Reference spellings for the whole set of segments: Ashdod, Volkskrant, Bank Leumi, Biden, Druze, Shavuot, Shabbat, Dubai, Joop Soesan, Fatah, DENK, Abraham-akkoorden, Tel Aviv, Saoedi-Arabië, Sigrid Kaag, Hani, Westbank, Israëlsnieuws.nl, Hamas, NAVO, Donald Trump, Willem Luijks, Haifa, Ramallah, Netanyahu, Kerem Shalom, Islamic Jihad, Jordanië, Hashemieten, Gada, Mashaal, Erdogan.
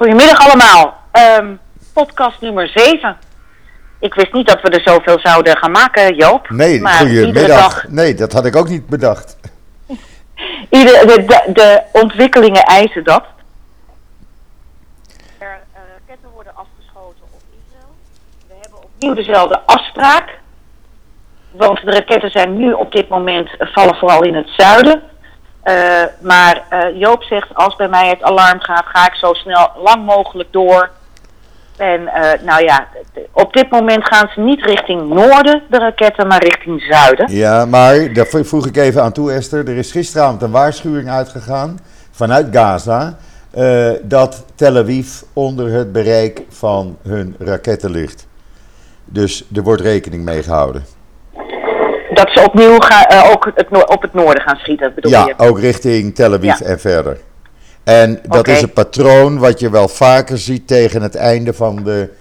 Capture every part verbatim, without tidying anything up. Goedemiddag allemaal. Um, podcast nummer zeven. Ik wist niet dat we er zoveel zouden gaan maken, Joop. Nee, maar goedemiddag. Dag... Nee, dat had ik ook niet bedacht. Ieder, de, de, de ontwikkelingen eisen dat. Er uh, raketten worden afgeschoten op Israël. We hebben opnieuw dezelfde afspraak. Want de raketten zijn nu op dit moment vallen vooral in het zuiden. Uh, maar uh, Joop zegt, als bij mij het alarm gaat, ga ik zo snel lang mogelijk door. En uh, nou ja, op dit moment gaan ze niet richting noorden, de raketten, maar richting zuiden. Ja, maar daar vroeg ik even aan toe, Esther. Er is gisteravond een waarschuwing uitgegaan vanuit Gaza uh, dat Tel Aviv onder het bereik van hun raketten ligt. Dus er wordt rekening mee gehouden. Dat ze opnieuw gaan, uh, ook het no- op het noorden gaan schieten, bedoel ja, je? Ja, ook richting Tel Aviv ja. En verder. En dat okay. is een patroon wat je wel vaker ziet tegen het einde van de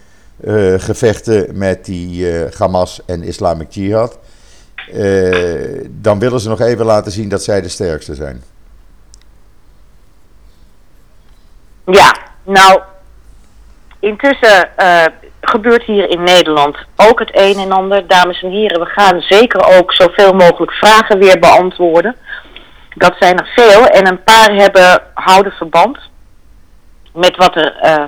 uh, gevechten met die uh, Hamas en Islamic Jihad. Uh, dan willen ze nog even laten zien dat zij de sterkste zijn. Ja, nou, intussen... Uh, gebeurt hier in Nederland ook het een en ander. Dames en heren, we gaan zeker ook zoveel mogelijk vragen weer beantwoorden. Dat zijn er veel en een paar hebben houden verband met wat er uh,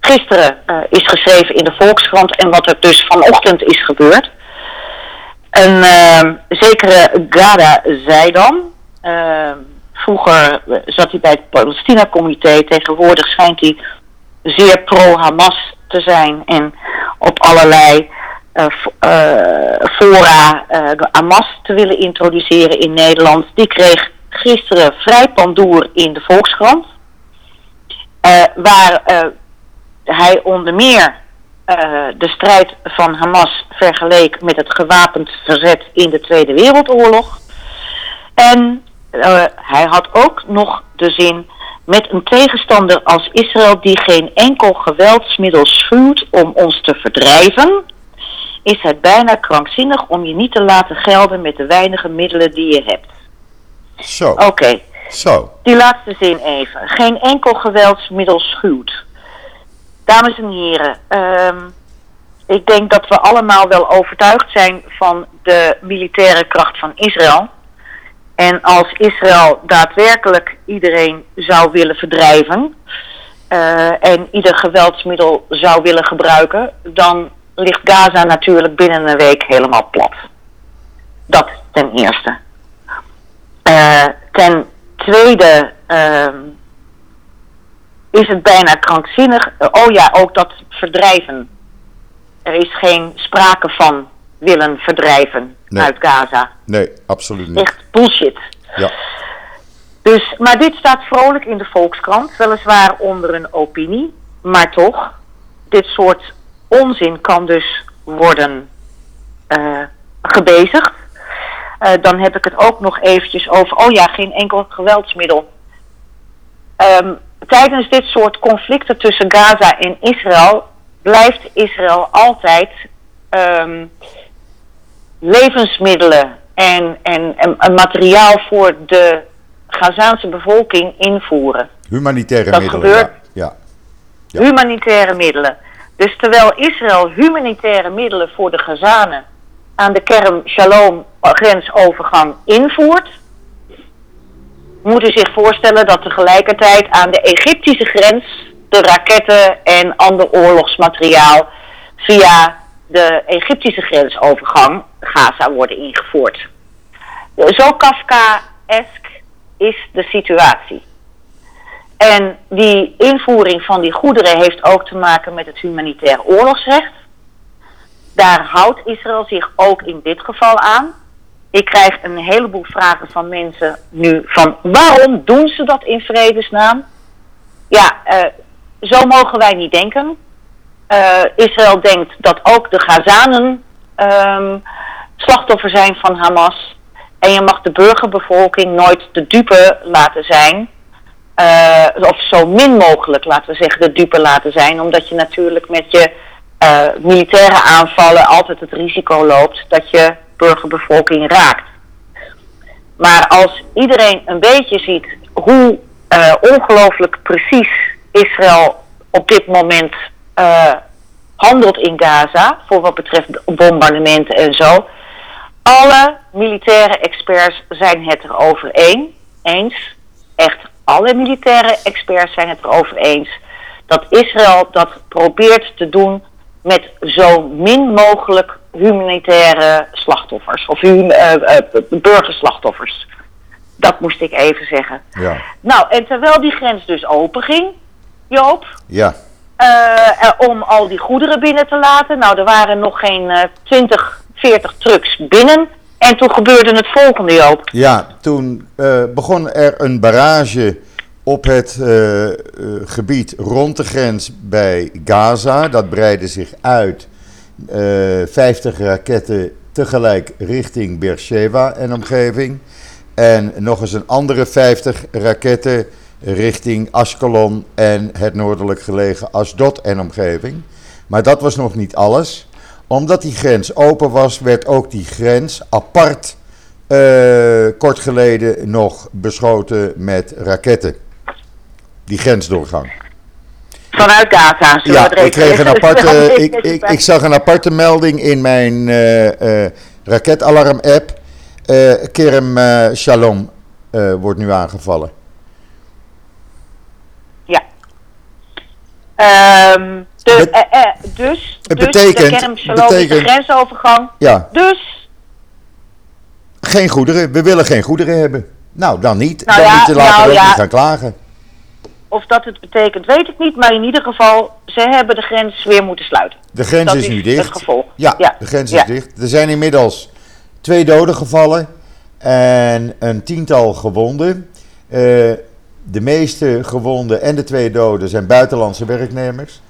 gisteren uh, is geschreven in de Volkskrant en wat er dus vanochtend is gebeurd. Een uh, zekere Gada zei dan, uh, vroeger zat hij bij het Palestina-comité, tegenwoordig schijnt hij zeer pro-Hamas te zijn en op allerlei uh, uh, fora uh, Hamas te willen introduceren in Nederland. Die kreeg gisteren vrij pandoer in de Volkskrant. Uh, waar uh, hij onder meer uh, de strijd van Hamas vergeleek met het gewapend verzet in de Tweede Wereldoorlog. En uh, hij had ook nog de zin... met een tegenstander als Israël die geen enkel geweldsmiddel schuwt om ons te verdrijven, is het bijna krankzinnig om je niet te laten gelden met de weinige middelen die je hebt. Zo. Oké. Okay. Zo. Die laatste zin even. Geen enkel geweldsmiddel schuwt. Dames en heren, um, ik denk dat we allemaal wel overtuigd zijn van de militaire kracht van Israël. En als Israël daadwerkelijk iedereen zou willen verdrijven uh, en ieder geweldsmiddel zou willen gebruiken, dan ligt Gaza natuurlijk binnen een week helemaal plat. Dat ten eerste. Uh, ten tweede uh, is het bijna krankzinnig. Uh, oh ja, ook dat verdrijven. Er is geen sprake van willen verdrijven nee. uit Gaza. Nee, absoluut niet. Echt bullshit. Ja. Dus, maar dit staat vrolijk in de Volkskrant, weliswaar onder een opinie, maar toch, dit soort onzin kan dus worden uh, gebezigd. Uh, dan heb ik het ook nog eventjes over, oh ja, geen enkel geweldsmiddel. Um, tijdens dit soort conflicten tussen Gaza en Israël blijft Israël altijd... Um, levensmiddelen en, en, en materiaal voor de Gazaanse bevolking invoeren. Humanitaire dat middelen, gebeurt, ja. Ja. ja. Humanitaire middelen. Dus terwijl Israël humanitaire middelen voor de Gazanen aan de Kerem Shalom grensovergang invoert, moet u zich voorstellen dat tegelijkertijd aan de Egyptische grens de raketten en ander oorlogsmateriaal via de Egyptische grensovergang Gaza worden ingevoerd. Zo Kafka-esk is de situatie. En die invoering van die goederen heeft ook te maken met het humanitair oorlogsrecht. Daar houdt Israël zich ook in dit geval aan. Ik krijg een heleboel vragen van mensen nu van waarom doen ze dat in vredesnaam? Ja, uh, zo mogen wij niet denken. Uh, Israël denkt dat ook de Gazanen um, slachtoffer zijn van Hamas. En je mag de burgerbevolking nooit de dupe laten zijn. Uh, of zo min mogelijk, laten we zeggen, de dupe laten zijn. Omdat je natuurlijk met je uh, militaire aanvallen altijd het risico loopt dat je burgerbevolking raakt. Maar als iedereen een beetje ziet hoe uh, ongelooflijk precies Israël op dit moment uh, handelt in Gaza, voor wat betreft bombardementen en zo. Alle militaire experts zijn het erover eens. Echt alle militaire experts zijn het erover eens. Dat Israël dat probeert te doen met zo min mogelijk humanitaire slachtoffers. Of hum, uh, uh, burgerslachtoffers. Dat moest ik even zeggen. Ja. Nou, en terwijl die grens dus open ging, Joop, ja. uh, om al die goederen binnen te laten. Nou, er waren nog geen uh, twintig, veertig trucks binnen. En toen gebeurde het volgende, Joop. Ja, toen uh, begon er een barrage op het uh, uh, gebied rond de grens bij Gaza. Dat breidde zich uit. Uh, vijftig raketten tegelijk richting Beersheva en omgeving. En nog eens een andere vijftig raketten richting Ashkelon en het noordelijk gelegen Ashdod en omgeving. Maar dat was nog niet alles. Omdat die grens open was, werd ook die grens apart uh, kort geleden nog beschoten met raketten. Die grensdoorgang. Vanuit Gaza. Ja, ik, kreeg een aparte, ik, ik, ik zag een aparte melding in mijn uh, uh, raketalarm-app. Uh, Kerem uh, Shalom uh, wordt nu aangevallen. Ja. Um, de, Bet- eh, eh, dus het dus betekent, de Kerem Shalom betekent, is de grensovergang. Ja. Dus. Geen goederen. We willen geen goederen hebben. Nou, dan niet. Nou dan ja, niet te laten nou ja. gaan klagen. Of dat het betekent, weet ik niet. Maar in ieder geval, ze hebben de grens weer moeten sluiten. De grens dat is nu dicht. Het gevolg. Ja, ja, de grens is ja. dicht. Er zijn inmiddels twee doden gevallen en een tiental gewonden. Uh, de meeste gewonden en de twee doden zijn buitenlandse werknemers.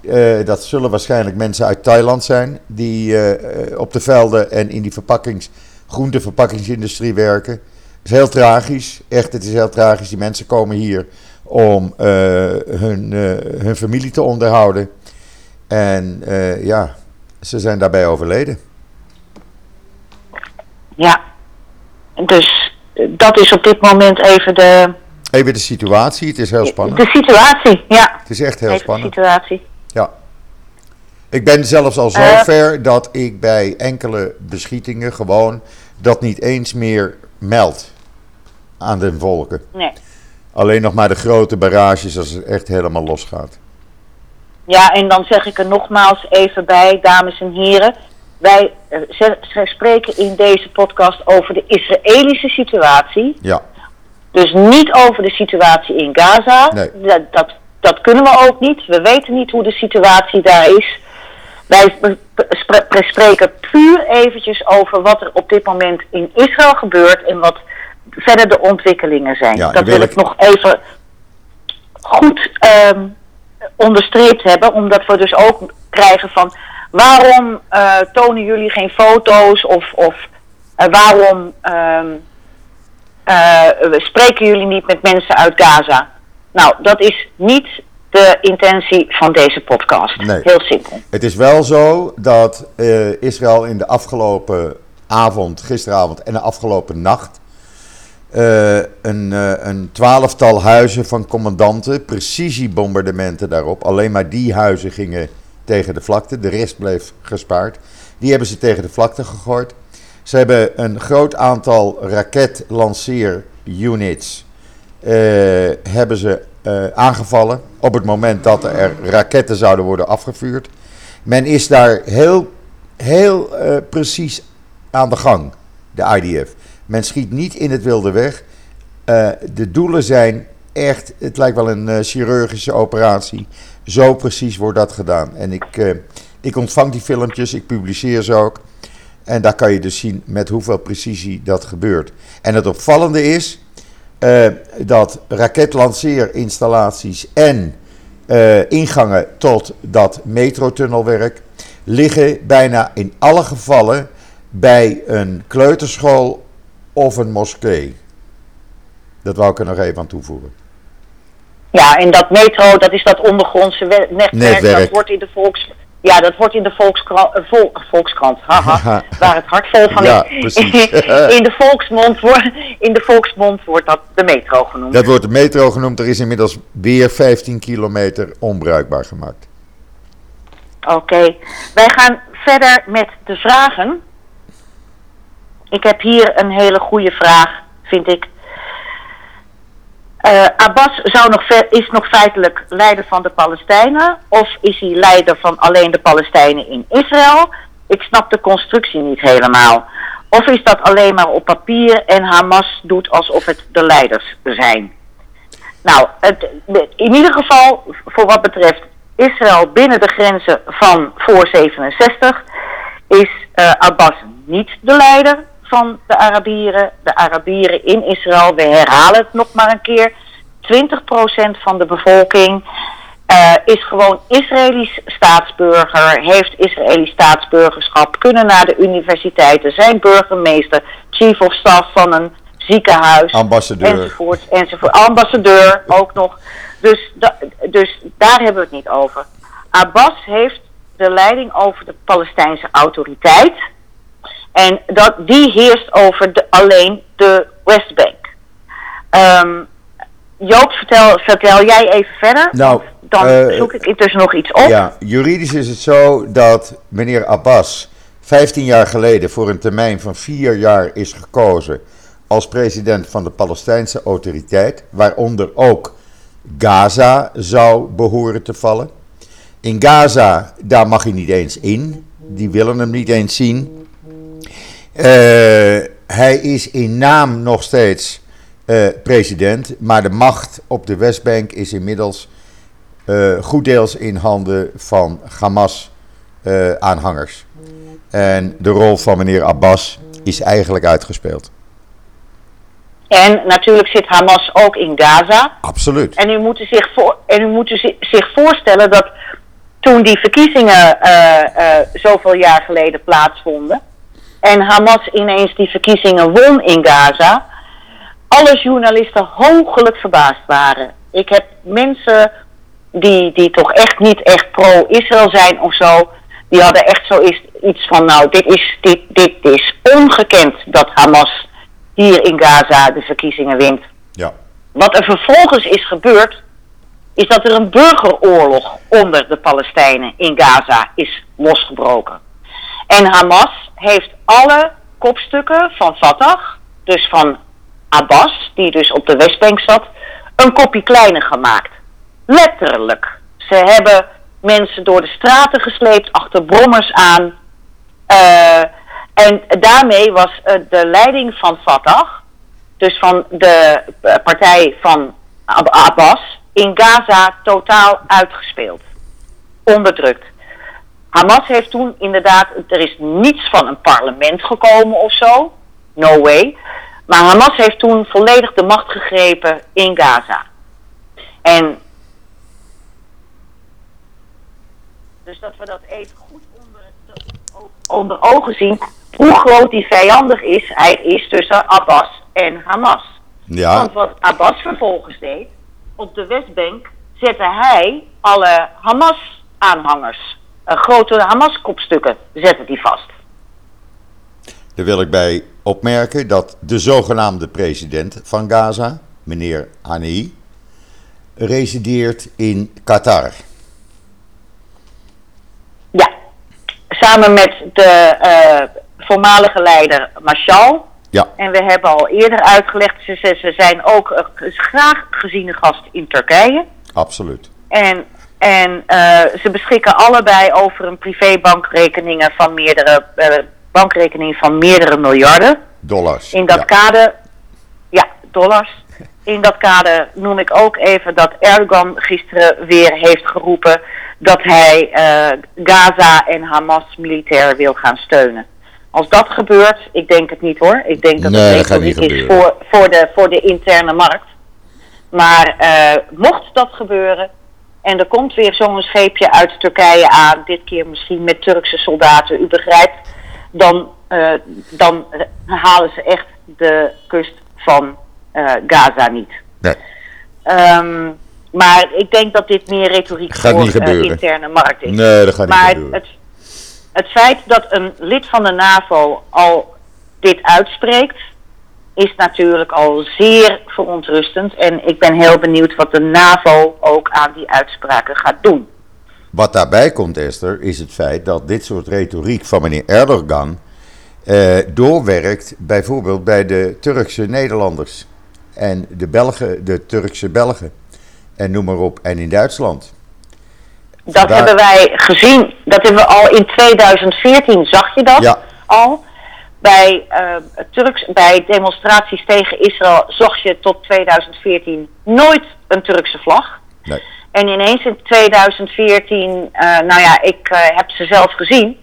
Uh, dat zullen waarschijnlijk mensen uit Thailand zijn die uh, op de velden en in die verpakkings, groenteverpakkingsindustrie werken. Het is heel tragisch, echt, het is heel tragisch. Die mensen komen hier om uh, hun, uh, hun familie te onderhouden. En uh, ja, ze zijn daarbij overleden. Ja, dus dat is op dit moment even de... Even de situatie, het is heel spannend. De situatie, ja. Het is echt heel even spannend. De situatie. Ja. Ik ben zelfs al zo uh, ver dat ik bij enkele beschietingen gewoon dat niet eens meer meld aan de volken. Nee. Alleen nog maar de grote barrages als het echt helemaal losgaat. Ja, en dan zeg ik er nogmaals even bij, dames en heren. Wij spreken in deze podcast over de Israëlische situatie. Ja. Dus niet over de situatie in Gaza. Nee. Dat, dat, dat kunnen we ook niet. We weten niet hoe de situatie daar is. Wij spreken puur eventjes over wat er op dit moment in Israël gebeurt en wat verder de ontwikkelingen zijn. Ja, dat wil ik nog even goed um, onderstreept hebben, omdat we dus ook krijgen van... Waarom uh, tonen jullie geen foto's of, of uh, waarom uh, uh, spreken jullie niet met mensen uit Gaza? Nou, dat is niet de intentie van deze podcast. Nee. Heel simpel. Het is wel zo dat uh, Israël in de afgelopen avond, gisteravond en de afgelopen nacht... Uh, een, uh, een twaalftal huizen van commandanten, precisiebombardementen daarop. Alleen maar die huizen gingen... tegen de vlakte, de rest bleef gespaard. Die hebben ze tegen de vlakte gegooid. Ze hebben een groot aantal raketlanceerunits uh, hebben ze uh, aangevallen op het moment dat er raketten zouden worden afgevuurd. Men is daar heel, heel uh, precies aan de gang, de I D F. Men schiet niet in het wilde weg. Uh, de doelen zijn echt, het lijkt wel een uh, chirurgische operatie. Zo precies wordt dat gedaan. En ik, uh, ik ontvang die filmpjes, ik publiceer ze ook. En daar kan je dus zien met hoeveel precisie dat gebeurt. En het opvallende is uh, dat raketlanceerinstallaties en uh, ingangen tot dat metrotunnelwerk... liggen bijna in alle gevallen bij een kleuterschool of een moskee. Dat wou ik er nog even aan toevoegen. Ja, en dat metro, dat is dat ondergrondse netwerk, netwerk. Dat wordt in de Volks, Ja, dat wordt in de Volkskrant, vol, Volkskrant haha, waar het hart vol van ja, is. in, de volksmond, in de volksmond wordt dat de metro genoemd. Dat wordt de metro genoemd. Er is inmiddels weer vijftien kilometer onbruikbaar gemaakt. Oké, okay. Wij gaan verder met de vragen. Ik heb hier een hele goede vraag, vind ik. Uh, Abbas zou nog ver, is nog feitelijk leider van de Palestijnen, of is hij leider van alleen de Palestijnen in Israël? Ik snap de constructie niet helemaal. Of is dat alleen maar op papier en Hamas doet alsof het de leiders zijn? Nou, het, in ieder geval, voor wat betreft Israël binnen de grenzen van voor zevenenzestig, is uh, Abbas niet de leider van de Arabieren. De Arabieren in Israël, we herhalen het nog maar een keer, twintig procent van de bevolking uh, is gewoon Israëlisch staatsburger, heeft Israëlisch staatsburgerschap, kunnen naar de universiteiten, zijn burgemeester, chief of staff van een ziekenhuis, ambassadeur, enzovoort, enzovoort. Ambassadeur ook nog. Dus, da, dus daar hebben we het niet over. Abbas heeft de leiding over de Palestijnse autoriteit. En dat, die heerst over de, alleen de Westbank. Um, Joop, vertel, vertel jij even verder. Nou, dan uh, zoek ik intussen nog iets op. Ja, juridisch is het zo dat meneer Abbas vijftien jaar geleden voor een termijn van vier jaar is gekozen als president van de Palestijnse autoriteit, waaronder ook Gaza zou behoren te vallen. In Gaza, daar mag hij niet eens in. Die willen hem niet eens zien. Uh, hij is in naam nog steeds uh, president, maar de macht op de Westbank is inmiddels uh, goed deels in handen van Hamas-aanhangers. Uh, en de rol van meneer Abbas is eigenlijk uitgespeeld. En natuurlijk zit Hamas ook in Gaza. Absoluut. En u moet zich, voor, en u moet zich voorstellen dat toen die verkiezingen uh, uh, zoveel jaar geleden plaatsvonden en Hamas ineens die verkiezingen won in Gaza, alle journalisten hoogelijk verbaasd waren. Ik heb mensen die, die toch echt niet echt pro-Israël zijn of zo, die hadden echt zoiets iets van, nou, dit is, dit, dit is ongekend dat Hamas hier in Gaza de verkiezingen wint. Ja. Wat er vervolgens is gebeurd, is dat er een burgeroorlog onder de Palestijnen in Gaza is losgebroken. En Hamas heeft alle kopstukken van Fatah, dus van Abbas, die dus op de Westbank zat, een kopje kleiner gemaakt. Letterlijk. Ze hebben mensen door de straten gesleept, achter brommers aan. Uh, en daarmee was uh, de leiding van Fatah, dus van de uh, partij van Ab- Abbas, in Gaza totaal uitgespeeld. Onderdrukt. Hamas heeft toen inderdaad, er is niets van een parlement gekomen of zo, no way. Maar Hamas heeft toen volledig de macht gegrepen in Gaza. En dus dat we dat even goed onder, onder ogen zien, hoe groot die vijandigheid is tussen Abbas en Hamas. Ja. Want wat Abbas vervolgens deed, op de Westbank zette hij alle Hamas-aanhangers, Uh, grote Hamas-kopstukken zetten die vast. Daar wil ik bij opmerken dat de zogenaamde president van Gaza, meneer Hani, resideert in Qatar. Ja, samen met de uh, voormalige leider Mashaal. Ja. En we hebben al eerder uitgelegd, ze, ze zijn ook een graag geziene gast in Turkije. Absoluut. En... En uh, ze beschikken allebei over een privébankrekeningen van meerdere uh, bankrekeningen van meerdere miljarden. Dollars. In dat ja. kader, ja, dollars. In dat kader noem ik ook even dat Erdogan gisteren weer heeft geroepen dat hij uh, Gaza en Hamas militair wil gaan steunen. Als dat gebeurt, ik denk het niet hoor. Ik denk dat nee, het dat niet is voor, voor, de, voor de interne markt. Maar uh, mocht dat gebeuren. En er komt weer zo'n scheepje uit Turkije aan, dit keer misschien met Turkse soldaten, u begrijpt. Dan, uh, dan halen ze echt de kust van uh, Gaza niet. Nee. Um, Maar ik denk dat dit meer retoriek voor uh, interne markt is. Nee, dat gaat niet maar gebeuren. Maar het, het feit dat een lid van de NAVO al dit uitspreekt, is natuurlijk al zeer verontrustend. En ik ben heel benieuwd wat de NAVO ook aan die uitspraken gaat doen. Wat daarbij komt, Esther, is het feit dat dit soort retoriek van meneer Erdogan eh, doorwerkt bijvoorbeeld bij de Turkse Nederlanders en de Belgen, de Turkse Belgen en noem maar op, en in Duitsland. Dat Vandaar... hebben wij gezien, dat hebben we al in tweeduizend veertien, zag je dat ja. al? Bij, uh, Turks, bij demonstraties tegen Israël zag je tot tweeduizend veertien nooit een Turkse vlag. Nee. En ineens in tweeduizend veertien, uh, nou ja, ik uh, heb ze zelf gezien,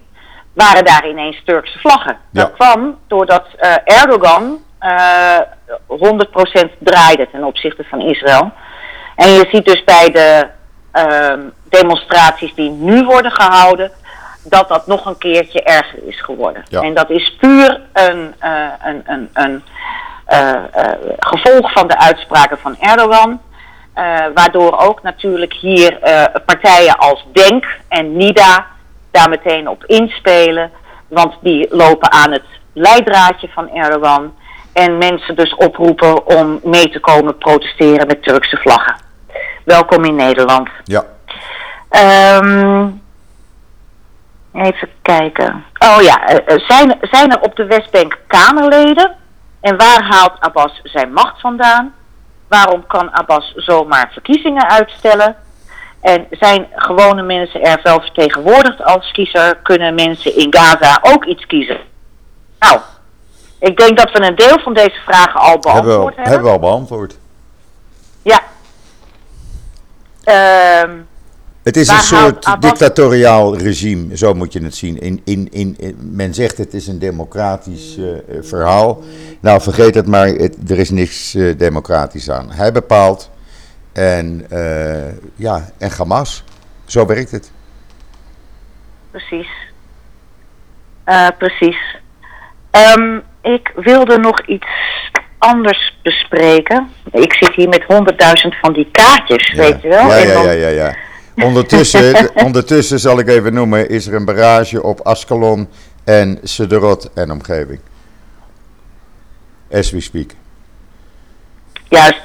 waren daar ineens Turkse vlaggen. Ja. Dat kwam doordat uh, Erdogan uh, honderd procent draaide ten opzichte van Israël. En je ziet dus bij de uh, demonstraties die nu worden gehouden, dat dat nog een keertje erger is geworden. Ja. En dat is puur een, uh, een, een, een uh, uh, gevolg van de uitspraken van Erdogan. Uh, waardoor ook natuurlijk hier uh, partijen als DENK en NIDA daar meteen op inspelen. Want die lopen aan het leidraadje van Erdogan. En mensen dus oproepen om mee te komen protesteren met Turkse vlaggen. Welkom in Nederland. Ja. Um, even kijken. Oh ja, uh, zijn, zijn er op de Westbank Kamerleden? En waar haalt Abbas zijn macht vandaan? Waarom kan Abbas zomaar verkiezingen uitstellen? En zijn gewone mensen er wel vertegenwoordigd als kiezer? Kunnen mensen in Gaza ook iets kiezen? Nou, ik denk dat we een deel van deze vragen al beantwoord hebben. Hebben we, hebben we al beantwoord. Ja. Um, het is een soort Abbas... dictatoriaal regime, zo moet je het zien. In, in, in, in, men zegt het is een democratisch uh, verhaal. Nou, vergeet het maar, het, er is niks uh, democratisch aan. Hij bepaalt en, uh, ja, en Hamas, zo werkt het. Precies. Uh, precies. Um, ik wilde nog iets anders bespreken. Ik zit hier met honderdduizend van die kaartjes, ja. weet je wel. Ja, ja, dan... ja, ja, ja. Ondertussen, ondertussen zal ik even noemen, is er een barrage op Ashkelon en Sderot en omgeving. As we speak. Juist.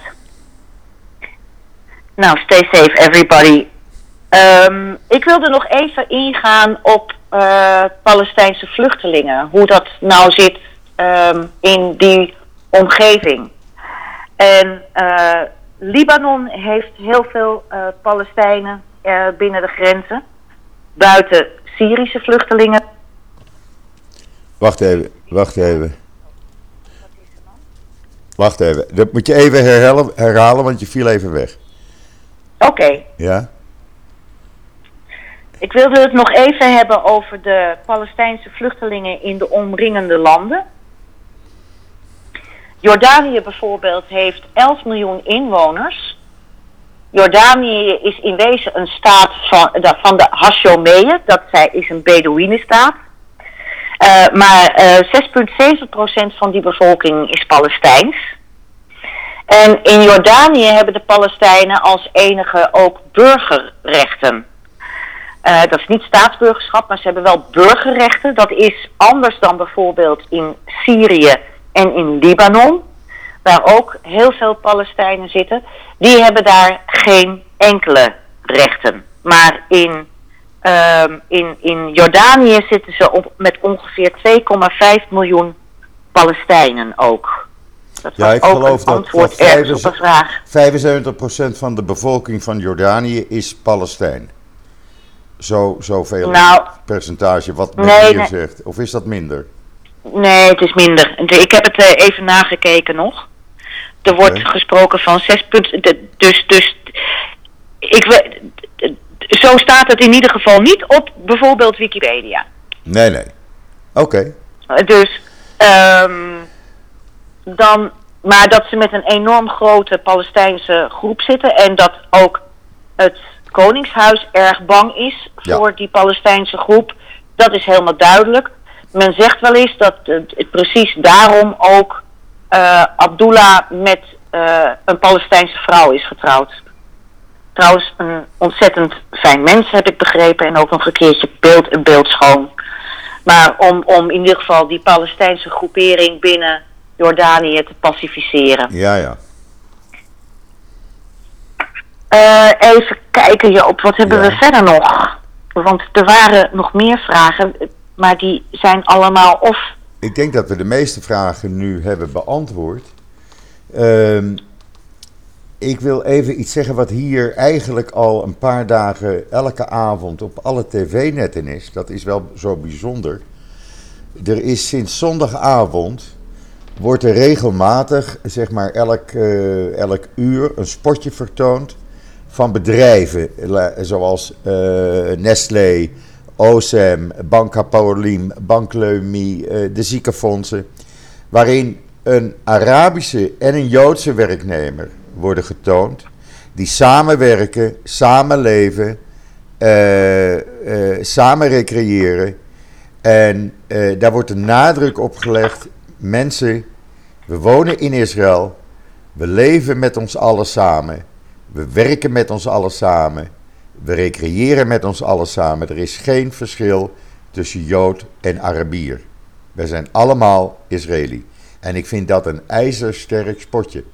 Nou, stay safe everybody. Um, ik wilde nog even ingaan op uh, Palestijnse vluchtelingen. Hoe dat nou zit um, in die omgeving. En uh, Libanon heeft heel veel uh, Palestijnen uh, binnen de grenzen. Buiten Syrische vluchtelingen. Wacht even, wacht even. Wacht even, dat moet je even herhalen, herhalen want je viel even weg. Oké. Okay. Ja. Ik wilde het nog even hebben over de Palestijnse vluchtelingen in de omringende landen. Jordanië bijvoorbeeld heeft elf miljoen inwoners. Jordanië is in wezen een staat van, van de Hashemieten, dat zij is een Bedouinenstaat. Uh, maar uh, zes komma zeven procent van die bevolking is Palestijns. En in Jordanië hebben de Palestijnen als enige ook burgerrechten. Uh, dat is niet staatsburgerschap, maar ze hebben wel burgerrechten. Dat is anders dan bijvoorbeeld in Syrië en in Libanon, waar ook heel veel Palestijnen zitten. Die hebben daar geen enkele rechten. Maar in... Um, in, in Jordanië zitten ze op, met ongeveer twee komma vijf miljoen Palestijnen ook. Dat ja, ik ook geloof dat, dat vijfenzeventig procent van de bevolking van Jordanië is Palestijn. Zo, zoveel nou, percentage wat men nee, hier nee. zegt. Of is dat minder? Nee, het is minder. Ik heb het uh, even nagekeken nog. Er wordt nee. gesproken van zes punten. Dus, dus ik weet... Zo staat het in ieder geval niet op bijvoorbeeld Wikipedia. Nee, nee. Oké. Okay. Dus, um, dan, maar dat ze met een enorm grote Palestijnse groep zitten en dat ook het Koningshuis erg bang is voor ja. die Palestijnse groep, dat is helemaal duidelijk. Men zegt wel eens dat het precies daarom ook uh, Abdullah met uh, een Palestijnse vrouw is getrouwd. Trouwens, een ontzettend fijn mens, heb ik begrepen. En ook nog een keertje beeld, beeldschoon. Maar om, om in ieder geval die Palestijnse groepering binnen Jordanië te pacificeren. Ja, ja. Uh, even kijken, Joop. Wat hebben ja. we verder nog? Want er waren nog meer vragen, maar die zijn allemaal of... Ik denk dat we de meeste vragen nu hebben beantwoord. Uh, ik wil even iets zeggen wat hier eigenlijk al een paar dagen elke avond op alle tv-netten is. Dat is wel zo bijzonder. Er is sinds zondagavond... wordt er regelmatig, zeg maar elk, uh, elk uur, een spotje vertoond van bedrijven zoals uh, Nestlé, O S M, Banca Pauliem, Bank Leumi, uh, de ziekenfondsen, waarin een Arabische en een Joodse werknemer worden getoond, die samenwerken, samenleven, uh, uh, samen recreëren. En uh, daar wordt de nadruk op gelegd: mensen, we wonen in Israël, we leven met ons allen samen, we werken met ons allen samen, we recreëren met ons allen samen. Er is geen verschil tussen Jood en Arabier. We zijn allemaal Israëli. En ik vind dat een ijzersterk spotje.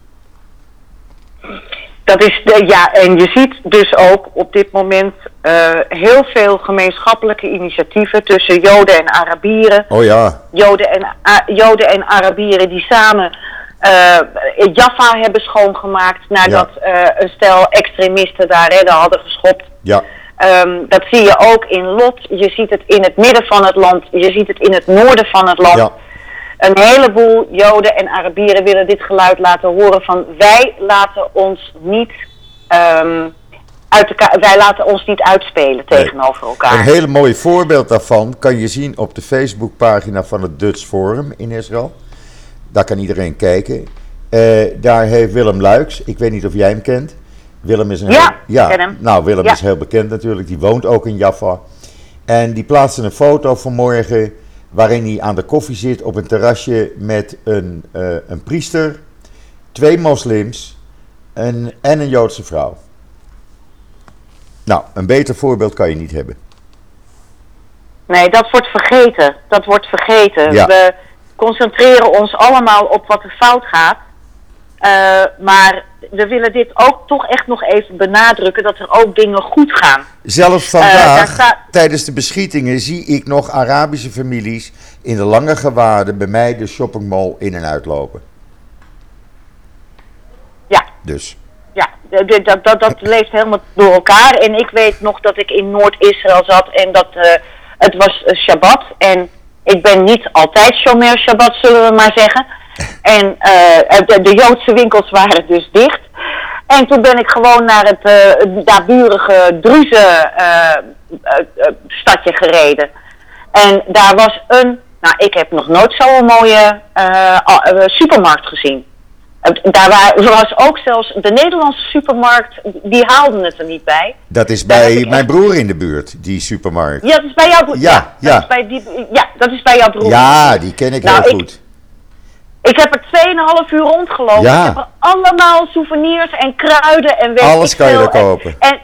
Dat is, de, ja, en je ziet dus ook op dit moment uh, heel veel gemeenschappelijke initiatieven tussen Joden en Arabieren. Oh ja. Joden en, uh, Joden en Arabieren die samen uh, Jaffa hebben schoongemaakt nadat ja. uh, een stel extremisten daar redden hadden geschopt. Ja. Um, dat zie je ook in Lot, je ziet het in het midden van het land, je ziet het in het noorden van het land. Ja. Een heleboel Joden en Arabieren willen dit geluid laten horen van wij laten ons niet, um, uit elkaar, wij laten ons niet uitspelen tegenover nee. elkaar. Een hele mooi voorbeeld daarvan kan je zien op de Facebookpagina van het Dutch Forum in Israël. Daar kan iedereen kijken. Uh, daar heeft Willem Luijks, ik weet niet of jij hem kent. Willem is een ja, heel, ja, ken hem. Nou, Willem ja. is heel bekend natuurlijk, die woont ook in Jaffa. En die plaatste een foto vanmorgen waarin hij aan de koffie zit op een terrasje met een, uh, een priester, twee moslims een, en een Joodse vrouw. Nou, een beter voorbeeld kan je niet hebben. Nee, dat wordt vergeten. Dat wordt vergeten. Ja. We concentreren ons allemaal op wat er fout gaat. Uh, maar we willen dit ook toch echt nog even benadrukken, dat er ook dingen goed gaan. Zelfs vandaag, uh, sta... tijdens de beschietingen, zie ik nog Arabische families in de lange gewaden bij mij de shoppingmall in en uitlopen. Ja. Dus. Ja, dat, dat, dat, dat leeft helemaal door elkaar. En ik weet nog dat ik in Noord-Israël zat en dat uh, het was uh, Shabbat. En ik ben niet altijd Shomer Shabbat, zullen we maar zeggen. En uh, de, de Joodse winkels waren dus dicht. En toen ben ik gewoon naar het uh, naburige Druze uh, uh, stadje gereden. En daar was een... Nou, ik heb nog nooit zo'n mooie uh, uh, supermarkt gezien. Uh, daar waar, was ook zelfs de Nederlandse supermarkt, die haalden het er niet bij. Dat is bij dat mijn echt... broer in de buurt, die supermarkt. Ja, dat is bij jouw broer. Ja, ja. Dat is bij die, ja, dat is bij jouw broer. Ja, die ken ik nou, heel goed. Ik, Ik heb er tweeënhalf uur rondgelopen. Ja. Ik heb er allemaal souvenirs en kruiden en weet alles kan je er kopen. En, en,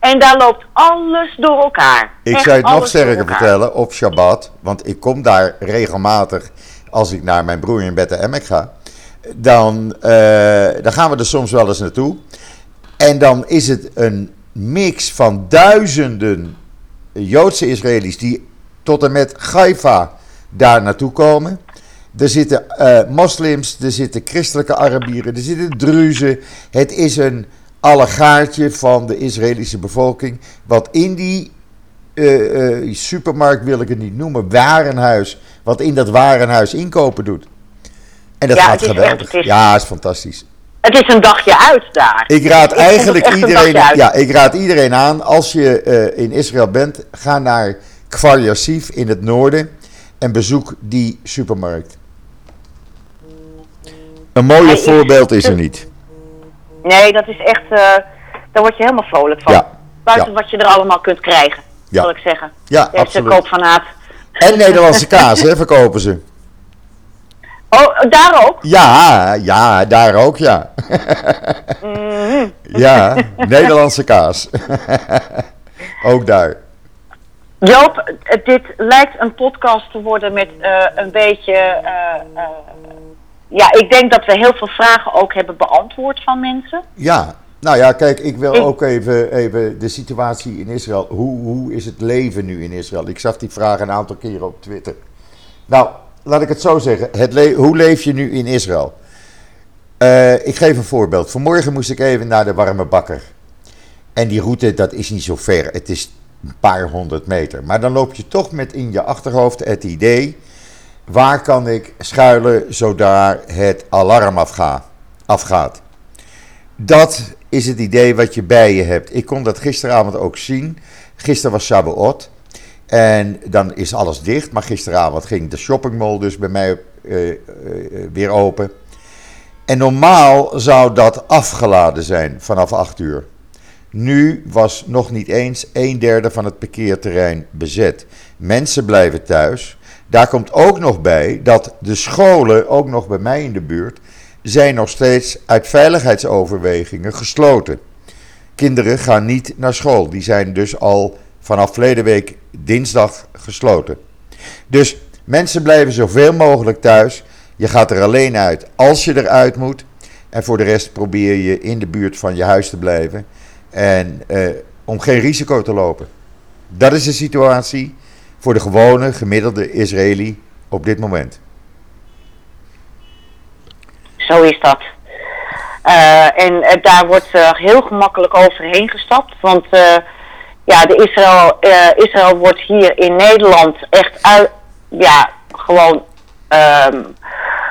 en daar loopt alles door elkaar. Ik Echt zou je het nog sterker vertellen op Shabbat. Want ik kom daar regelmatig als ik naar mijn broer in Beth Emek ga. Dan, uh, dan gaan we er soms wel eens naartoe. En dan is het een mix van duizenden Joodse Israëli's die tot en met Haifa daar naartoe komen. Er zitten uh, moslims, er zitten christelijke Arabieren, er zitten druzen. Het is een allegaartje van de Israëlische bevolking. Wat in die uh, uh, supermarkt, wil ik het niet noemen, warenhuis, wat in dat warenhuis inkopen doet. En dat ja, gaat geweldig. Echt, het is, ja, het is fantastisch. Het is een dagje uit daar. Ik raad ik eigenlijk iedereen, ja, ik raad iedereen aan, als je uh, in Israël bent, ga naar Kfar Yassif in het noorden. En bezoek die supermarkt. Een mooier is, voorbeeld is er niet. Nee, dat is echt... Uh, daar word je helemaal vrolijk van. Ja, buiten ja. wat je er allemaal kunt krijgen, ja. zal ik zeggen. Ja, absoluut. Ze koop van haat. En Nederlandse kaas, hè, verkopen ze. Oh, daar ook? Ja, ja, daar ook, ja. Mm-hmm. Ja, Nederlandse kaas. Ook daar. Joop, dit lijkt een podcast te worden met uh, een beetje... Uh, uh, ja, ik denk dat we heel veel vragen ook hebben beantwoord van mensen. Ja, nou ja, kijk, ik wil ik... ook even, even de situatie in Israël. Hoe, hoe is het leven nu in Israël? Ik zag die vraag een aantal keren op Twitter. Nou, laat ik het zo zeggen. Het le- hoe leef je nu in Israël? Uh, ik geef een voorbeeld. Vanmorgen moest ik even naar de warme bakker. En die route, dat is niet zo ver. Het is een paar honderd meter. Maar dan loop je toch met in je achterhoofd het idee... waar kan ik schuilen zodra het alarm afga- afgaat? Dat is het idee wat je bij je hebt. Ik kon dat gisteravond ook zien. Gisteren was Shavuot. En dan is alles dicht. Maar gisteravond ging de shoppingmall dus bij mij uh, uh, weer open. En normaal zou dat afgeladen zijn vanaf acht uur. Nu was nog niet eens een derde van het parkeerterrein bezet. Mensen blijven thuis. Daar komt ook nog bij dat de scholen, ook nog bij mij in de buurt, zijn nog steeds uit veiligheidsoverwegingen gesloten. Kinderen gaan niet naar school. Die zijn dus al vanaf verleden week dinsdag gesloten. Dus mensen blijven zoveel mogelijk thuis. Je gaat er alleen uit als je eruit moet. En voor de rest probeer je in de buurt van je huis te blijven. En eh, om geen risico te lopen. Dat is de situatie voor de gewone, gemiddelde Israëli op dit moment. Zo is dat. Uh, en uh, daar wordt uh, heel gemakkelijk overheen gestapt. Want uh, ja, de Israël, uh, Israël wordt hier in Nederland echt uit, ja, gewoon uh,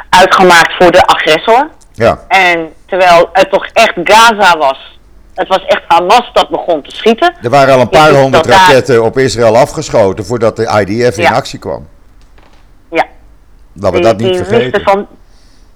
uitgemaakt voor de agressor. Ja. En terwijl het toch echt Gaza was. Het was echt Hamas dat begon te schieten. Er waren al een paar ja, honderd raketten daar... op Israël afgeschoten voordat de I D F ja. in actie kwam. Ja. Dat we die, dat niet vergeten. Van,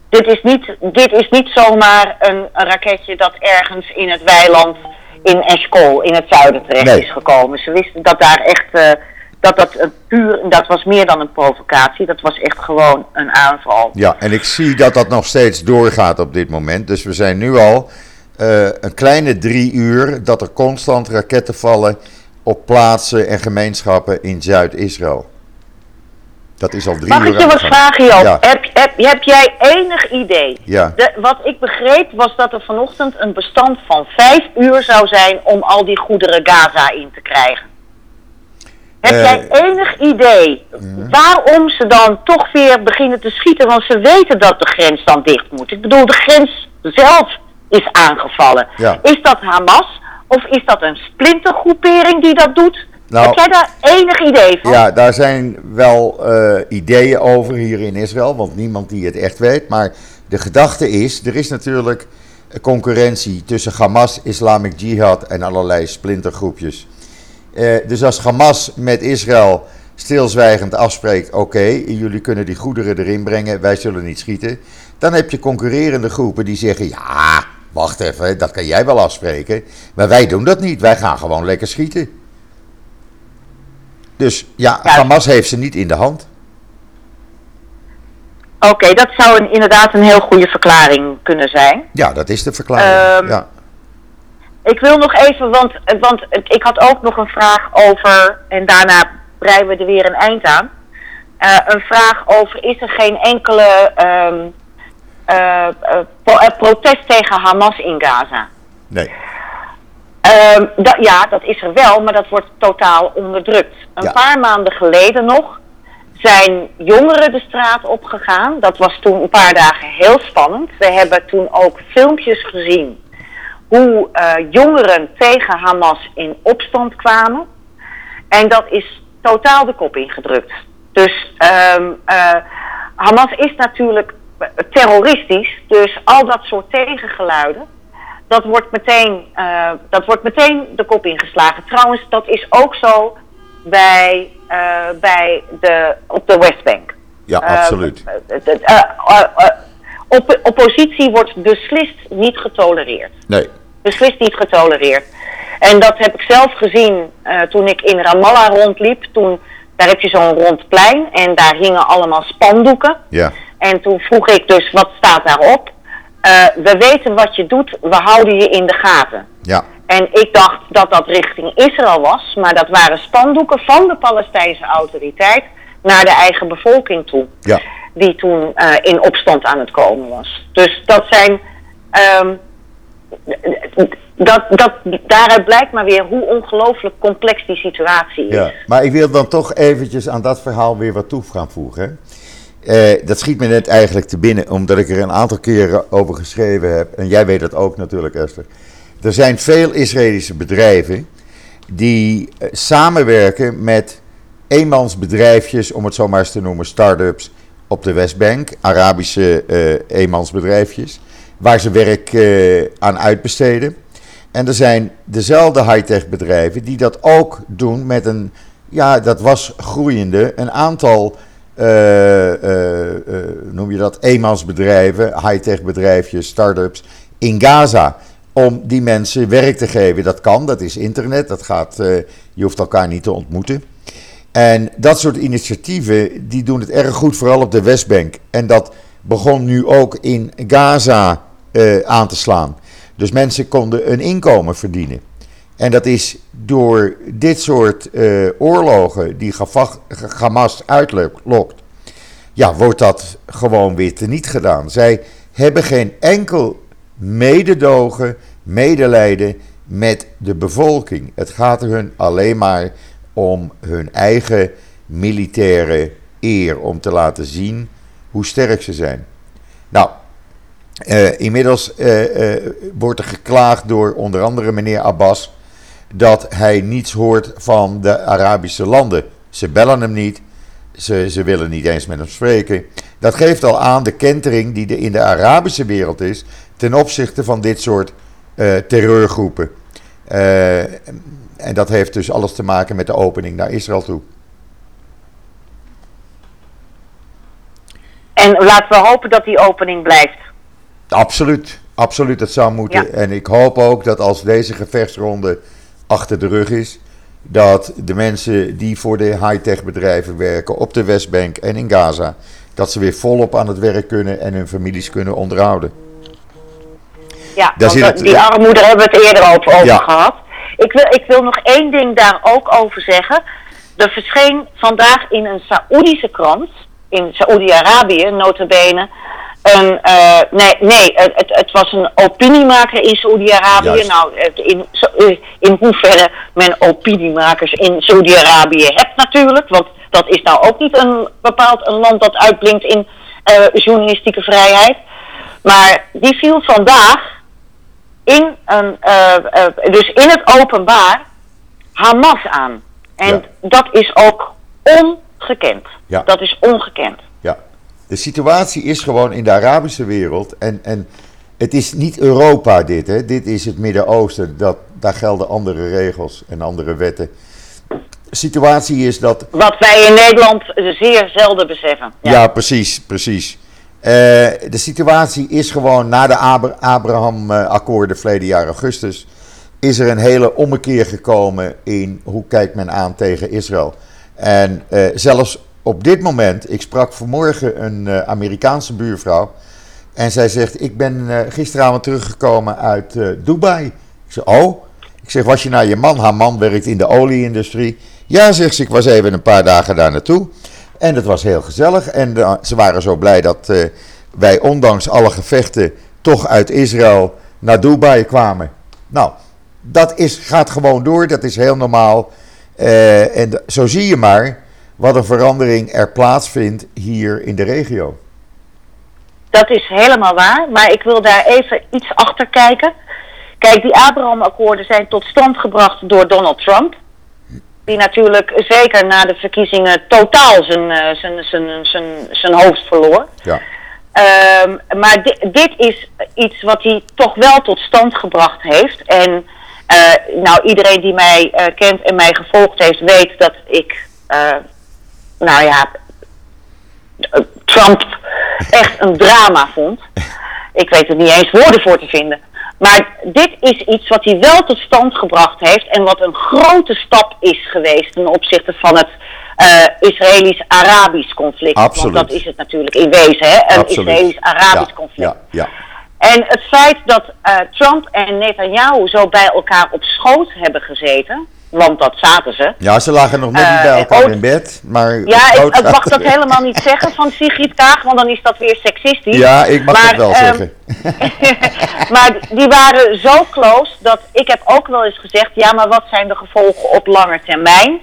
dit, is niet, dit is niet zomaar een, een raketje dat ergens in het weiland in Ashkelon, in het zuiden terecht nee. is gekomen. Ze wisten dat daar echt, uh, dat dat uh, puur, dat was meer dan een provocatie. Dat was echt gewoon een aanval. Ja, en ik zie dat dat nog steeds doorgaat op dit moment. Dus we zijn nu al... Uh, een kleine drie uur dat er constant raketten vallen op plaatsen en gemeenschappen in Zuid-Israël. Dat is al drie Mag uur. Mag ik je wat vragen, Joop? Ja. Heb, heb, heb jij enig idee? Ja. De, wat ik begreep was dat er vanochtend een bestand van vijf uur zou zijn om al die goederen Gaza in te krijgen. Heb uh, jij enig idee uh. waarom ze dan toch weer beginnen te schieten? Want ze weten dat de grens dan dicht moet. Ik bedoel, de grens zelf... is aangevallen. Ja. Is dat Hamas of is dat een splintergroepering die dat doet? Nou, heb jij daar enig idee van? Ja, daar zijn wel uh, ideeën over hier in Israël, want niemand die het echt weet. Maar de gedachte is, er is natuurlijk concurrentie tussen Hamas, Islamic Jihad en allerlei splintergroepjes. Uh, dus als Hamas met Israël stilzwijgend afspreekt, oké, okay, jullie kunnen die goederen erin brengen, wij zullen niet schieten. Dan heb je concurrerende groepen die zeggen, ja... wacht even, dat kan jij wel afspreken. Maar wij doen dat niet. Wij gaan gewoon lekker schieten. Dus ja, ja. Hamas heeft ze niet in de hand. Oké, okay, dat zou een, inderdaad een heel goede verklaring kunnen zijn. Ja, dat is de verklaring. Um, ja. Ik wil nog even, want, want ik had ook nog een vraag over... en daarna breien we er weer een eind aan. Uh, een vraag over, is er geen enkele... Um, Uh, uh, pro- uh, protest tegen Hamas in Gaza. Nee. Uh, da- ja, dat is er wel, maar dat wordt totaal onderdrukt. Een ja. paar maanden geleden nog zijn jongeren de straat opgegaan. Dat was toen een paar dagen heel spannend. We hebben toen ook filmpjes gezien hoe uh, jongeren tegen Hamas in opstand kwamen. En dat is totaal de kop ingedrukt. Dus um, uh, Hamas is natuurlijk... terroristisch, dus al dat soort tegengeluiden, dat wordt meteen, uh, dat wordt meteen de kop ingeslagen. Trouwens, dat is ook zo bij, uh, bij de, op de Westbank. Ja, uh, absoluut. Uh, uh, uh, uh, uh, op, oppositie wordt beslist niet getolereerd. Nee. Beslist niet getolereerd. En dat heb ik zelf gezien uh, toen ik in Ramallah rondliep. Toen, daar heb je zo'n rond plein en daar hingen allemaal spandoeken. Ja. En toen vroeg ik dus, wat staat daarop? Uh, we weten wat je doet, we houden je in de gaten. Ja. En ik dacht dat dat richting Israël was, maar dat waren spandoeken van de Palestijnse autoriteit naar de eigen bevolking toe. Ja. Die toen uh, in opstand aan het komen was. Dus dat zijn... Um, dat, dat, daaruit blijkt maar weer hoe ongelooflijk complex die situatie is. Ja, maar ik wil dan toch eventjes aan dat verhaal weer wat toe gaan voegen. Uh, dat schiet me net eigenlijk te binnen, omdat ik er een aantal keren over geschreven heb. En jij weet dat ook natuurlijk, Esther. Er zijn veel Israëlische bedrijven die uh, samenwerken met eenmansbedrijfjes, om het zo maar eens te noemen, start-ups op de Westbank. Arabische uh, eenmansbedrijfjes, waar ze werk uh, aan uitbesteden. En er zijn dezelfde high-tech bedrijven die dat ook doen met een, ja, dat was groeiende, een aantal... Uh, uh, uh, noem je dat, eenmansbedrijven, high-tech bedrijfjes, start-ups in Gaza, om die mensen werk te geven. Dat kan, dat is internet, dat gaat, uh, je hoeft elkaar niet te ontmoeten. En dat soort initiatieven, die doen het erg goed, vooral op de Westbank. En dat begon nu ook in Gaza uh, aan te slaan. Dus mensen konden een inkomen verdienen. En dat is door dit soort uh, oorlogen die Hamas uitlokt, ja, wordt dat gewoon weer teniet gedaan. Zij hebben geen enkel mededogen, medelijden met de bevolking. Het gaat hun alleen maar om hun eigen militaire eer, om te laten zien hoe sterk ze zijn. Nou... Uh, inmiddels uh, uh, wordt er geklaagd door onder andere meneer Abbas dat hij niets hoort van de Arabische landen. Ze bellen hem niet, ze, ze willen niet eens met hem spreken. Dat geeft al aan de kentering die er in de Arabische wereld is ten opzichte van dit soort uh, terreurgroepen. Uh, en dat heeft dus alles te maken met de opening naar Israël toe. En laten we hopen dat die opening blijft. Absoluut, absoluut, dat zou moeten. Ja. En ik hoop ook dat als deze gevechtsronde achter de rug is, dat de mensen die voor de high-tech bedrijven werken op de Westbank en in Gaza, dat ze weer volop aan het werk kunnen en hun families kunnen onderhouden. Ja, daar want het, die armoede hebben we het eerder over, over ja. gehad. Ik wil, ik wil nog één ding daar ook over zeggen. Er verscheen vandaag in een Saoedische krant, in Saoedi-Arabië nota bene, Een, uh, nee, nee het, het was een opiniemaker in Saoedi-Arabië. Nou, in, in hoeverre men opiniemakers in Saoedi-Arabië hebt natuurlijk. Want dat is nou ook niet een bepaald een land dat uitblinkt in uh, journalistieke vrijheid. Maar die viel vandaag in een, uh, uh, dus in het openbaar Hamas aan. En ja. dat is ook ongekend. Ja. Dat is ongekend. Ja. De situatie is gewoon in de Arabische wereld, en, en het is niet Europa dit, hè. Dit is het Midden-Oosten, dat, daar gelden andere regels en andere wetten. De situatie is dat... Wat wij in Nederland zeer zelden beseffen. Ja, ja precies, precies. Uh, de situatie is gewoon, na de Abra- Abraham-akkoorden verleden jaar augustus, is er een hele ommekeer gekomen in hoe kijkt men aan tegen Israël. En uh, zelfs... Op dit moment, ik sprak vanmorgen een uh, Amerikaanse buurvrouw en zij zegt, ik ben uh, gisteravond teruggekomen uit uh, Dubai. Ik zeg, oh? Ik zeg, was je naar je man? Haar man werkt in de olieindustrie. Ja, zegt ze, ik was even een paar dagen daar naartoe en dat was heel gezellig. En uh, ze waren zo blij dat uh, wij ondanks alle gevechten toch uit Israël naar Dubai kwamen. Nou, dat is, gaat gewoon door, dat is heel normaal uh, en d- zo zie je maar... Wat een verandering er plaatsvindt hier in de regio. Dat is helemaal waar, maar ik wil daar even iets achter kijken. Kijk, die Abraham-akkoorden zijn tot stand gebracht door Donald Trump. Die natuurlijk zeker na de verkiezingen totaal zijn, zijn, zijn, zijn, zijn hoofd verloor. Ja. Um, maar di- dit is iets wat hij toch wel tot stand gebracht heeft. En uh, nou, iedereen die mij uh, kent en mij gevolgd heeft, weet dat ik... Uh, nou ja, Trump echt een drama vond. Ik weet er niet eens woorden voor te vinden. Maar dit is iets wat hij wel tot stand gebracht heeft en wat een grote stap is geweest ten opzichte van het uh, Israëlisch-Arabisch conflict. Absoluut. Want dat is het natuurlijk in wezen, hè? Een Israëlisch-Arabisch ja, conflict. Ja, ja. En het feit dat uh, Trump en Netanyahu zo bij elkaar op schoot hebben gezeten... Want dat zaten ze. Ja, ze lagen nog net niet bij elkaar uh, in bed. Maar ja, ik, ik mag dat weg. helemaal niet zeggen van Sigrid Kaag, want dan is dat weer seksistisch. Ja, ik mag maar, dat wel um, zeggen. Maar die waren zo close dat ik heb ook wel eens gezegd... ja, maar wat zijn de gevolgen op lange termijn?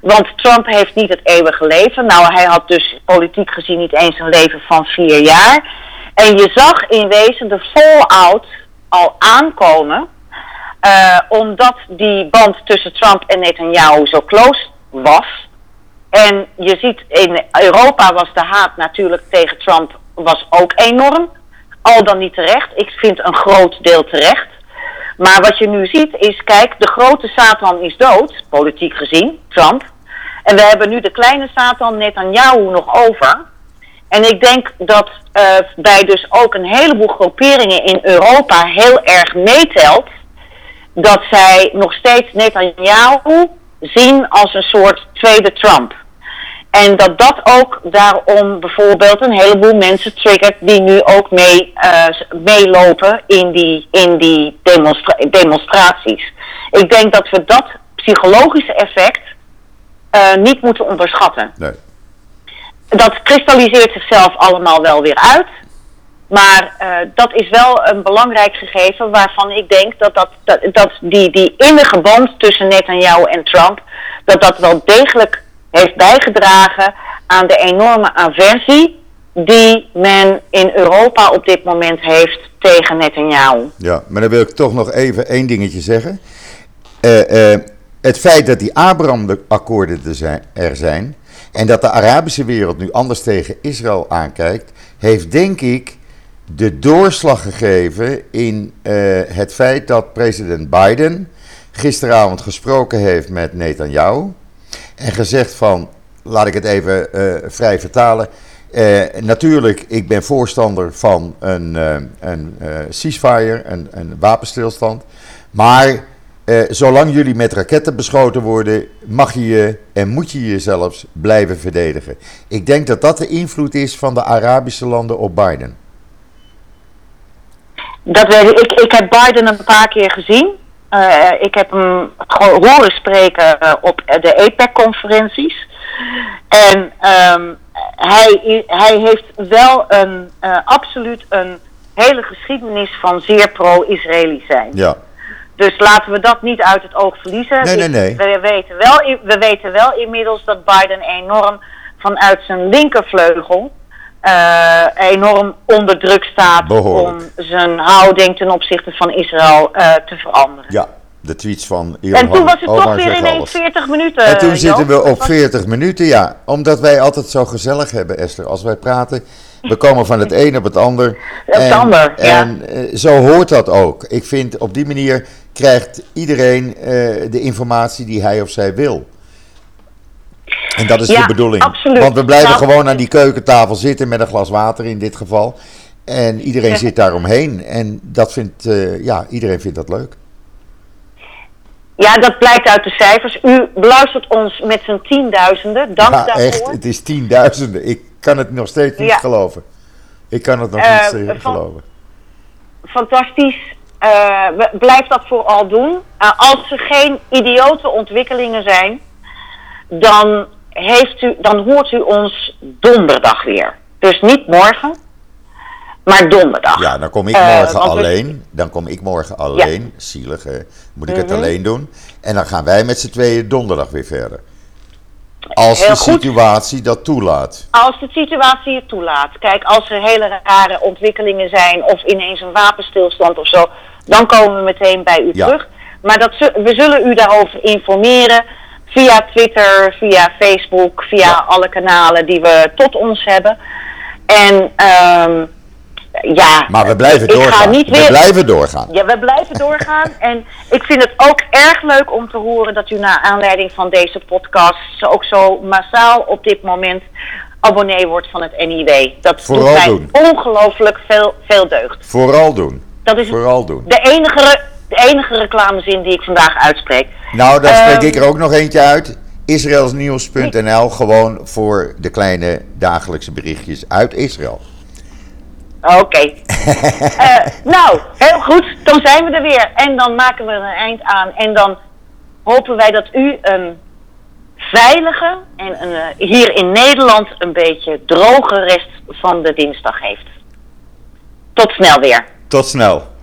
Want Trump heeft niet het eeuwige leven. Nou, hij had dus politiek gezien niet eens een leven van vier jaar. En je zag in wezen de fallout al aankomen... Uh, omdat die band tussen Trump en Netanyahu zo close was. En je ziet, in Europa was de haat natuurlijk tegen Trump was ook enorm. Al dan niet terecht. Ik vind een groot deel terecht. Maar wat je nu ziet is, kijk, de grote Satan is dood, politiek gezien, Trump. En we hebben nu de kleine Satan, Netanyahu, nog over. En ik denk dat uh, bij dus ook een heleboel groeperingen in Europa heel erg meetelt... dat zij nog steeds Netanyahu zien als een soort tweede Trump. En dat dat ook daarom bijvoorbeeld een heleboel mensen triggert... die nu ook mee, uh, meelopen in die, in die demonstra- demonstraties. Ik denk dat we dat psychologische effect uh, niet moeten onderschatten. Nee. Dat kristalliseert zichzelf allemaal wel weer uit... Maar uh, dat is wel een belangrijk gegeven waarvan ik denk dat, dat, dat, dat die, die innige band tussen Netanyahu en Trump... dat dat wel degelijk heeft bijgedragen aan de enorme aversie die men in Europa op dit moment heeft tegen Netanyahu. Ja, maar dan wil ik toch nog even één dingetje zeggen. Uh, uh, het feit dat die Abraham-akkoorden er zijn en dat de Arabische wereld nu anders tegen Israël aankijkt... heeft denk ik... de doorslag gegeven in uh, het feit dat president Biden gisteravond gesproken heeft met Netanyahu en gezegd van, laat ik het even uh, vrij vertalen, uh, natuurlijk ik ben voorstander van een, uh, een uh, ceasefire, een, een wapenstilstand, maar uh, zolang jullie met raketten beschoten worden, mag je je en moet je je zelfs blijven verdedigen. Ik denk dat dat de invloed is van de Arabische landen op Biden. Dat weet ik. ik. Ik heb Biden een paar keer gezien. Uh, ik heb hem horen spreken uh, op de APEC-conferenties. En um, hij, hij heeft wel een uh, absoluut een hele geschiedenis van zeer pro-Israëlisch zijn. Ja. Dus laten we dat niet uit het oog verliezen. Nee, nee, nee. Ik, we, weten wel, we weten wel inmiddels dat Biden enorm vanuit zijn linkervleugel... Uh, enorm onder druk staat Behoorlijk. om zijn houding ten opzichte van Israël uh, te veranderen. Ja, de tweets van Iran. En toen was het Omar toch weer ineens alles. veertig minuten. En toen Joop. zitten we op veertig minuten, ja. Omdat wij altijd zo gezellig hebben, Esther. Als wij praten, we komen van het een op het ander. En, het ander, ja. En uh, zo hoort dat ook. Ik vind, op die manier krijgt iedereen uh, de informatie die hij of zij wil. En dat is ja, de bedoeling. Absoluut. Want we blijven nou, gewoon aan die keukentafel zitten met een glas water in dit geval. En iedereen zit daaromheen. En dat vindt, uh, ja, iedereen vindt dat leuk. Ja, dat blijkt uit de cijfers. U beluistert ons met z'n tienduizenden. Dank ja, daarvoor. Echt, het is tienduizenden. Ik kan het nog steeds niet ja. geloven. Ik kan het nog uh, niet steeds van, geloven. Fantastisch. Uh, blijf dat vooral doen. Uh, als er geen idiote ontwikkelingen zijn... Dan, heeft u, dan hoort u ons donderdag weer. Dus niet morgen, maar donderdag. Ja, dan kom ik morgen uh, alleen. Dan kom ik morgen alleen. Ja. Zielig, hè? Moet ik mm-hmm. het alleen doen. En dan gaan wij met z'n tweeën donderdag weer verder. Als Heel de situatie goed. dat toelaat. Als de situatie het toelaat. Kijk, als er hele rare ontwikkelingen zijn... of ineens een wapenstilstand of zo... dan komen we meteen bij u ja. terug. Maar dat, we zullen u daarover informeren... via Twitter, via Facebook, via ja. alle kanalen die we tot ons hebben. En um, ja... Maar we blijven doorgaan. We weer... blijven doorgaan. Ja, we blijven doorgaan. En ik vind het ook erg leuk om te horen dat u naar aanleiding van deze podcast... ook zo massaal op dit moment abonnee wordt van het N I W. Dat Vooral doet doen. ongelooflijk veel, veel deugd. Vooral doen. Dat is Vooral doen. de enige... Re- De enige reclamezin die ik vandaag uitspreek. Nou, daar spreek um, ik er ook nog eentje uit. Israëlsnieuws punt n l gewoon voor de kleine dagelijkse berichtjes uit Israël. Oké. Okay. uh, nou, heel goed. Dan zijn we er weer. En dan maken we er een eind aan. En dan hopen wij dat u een veilige en een, uh, hier in Nederland een beetje droge rest van de dinsdag heeft. Tot snel weer. Tot snel.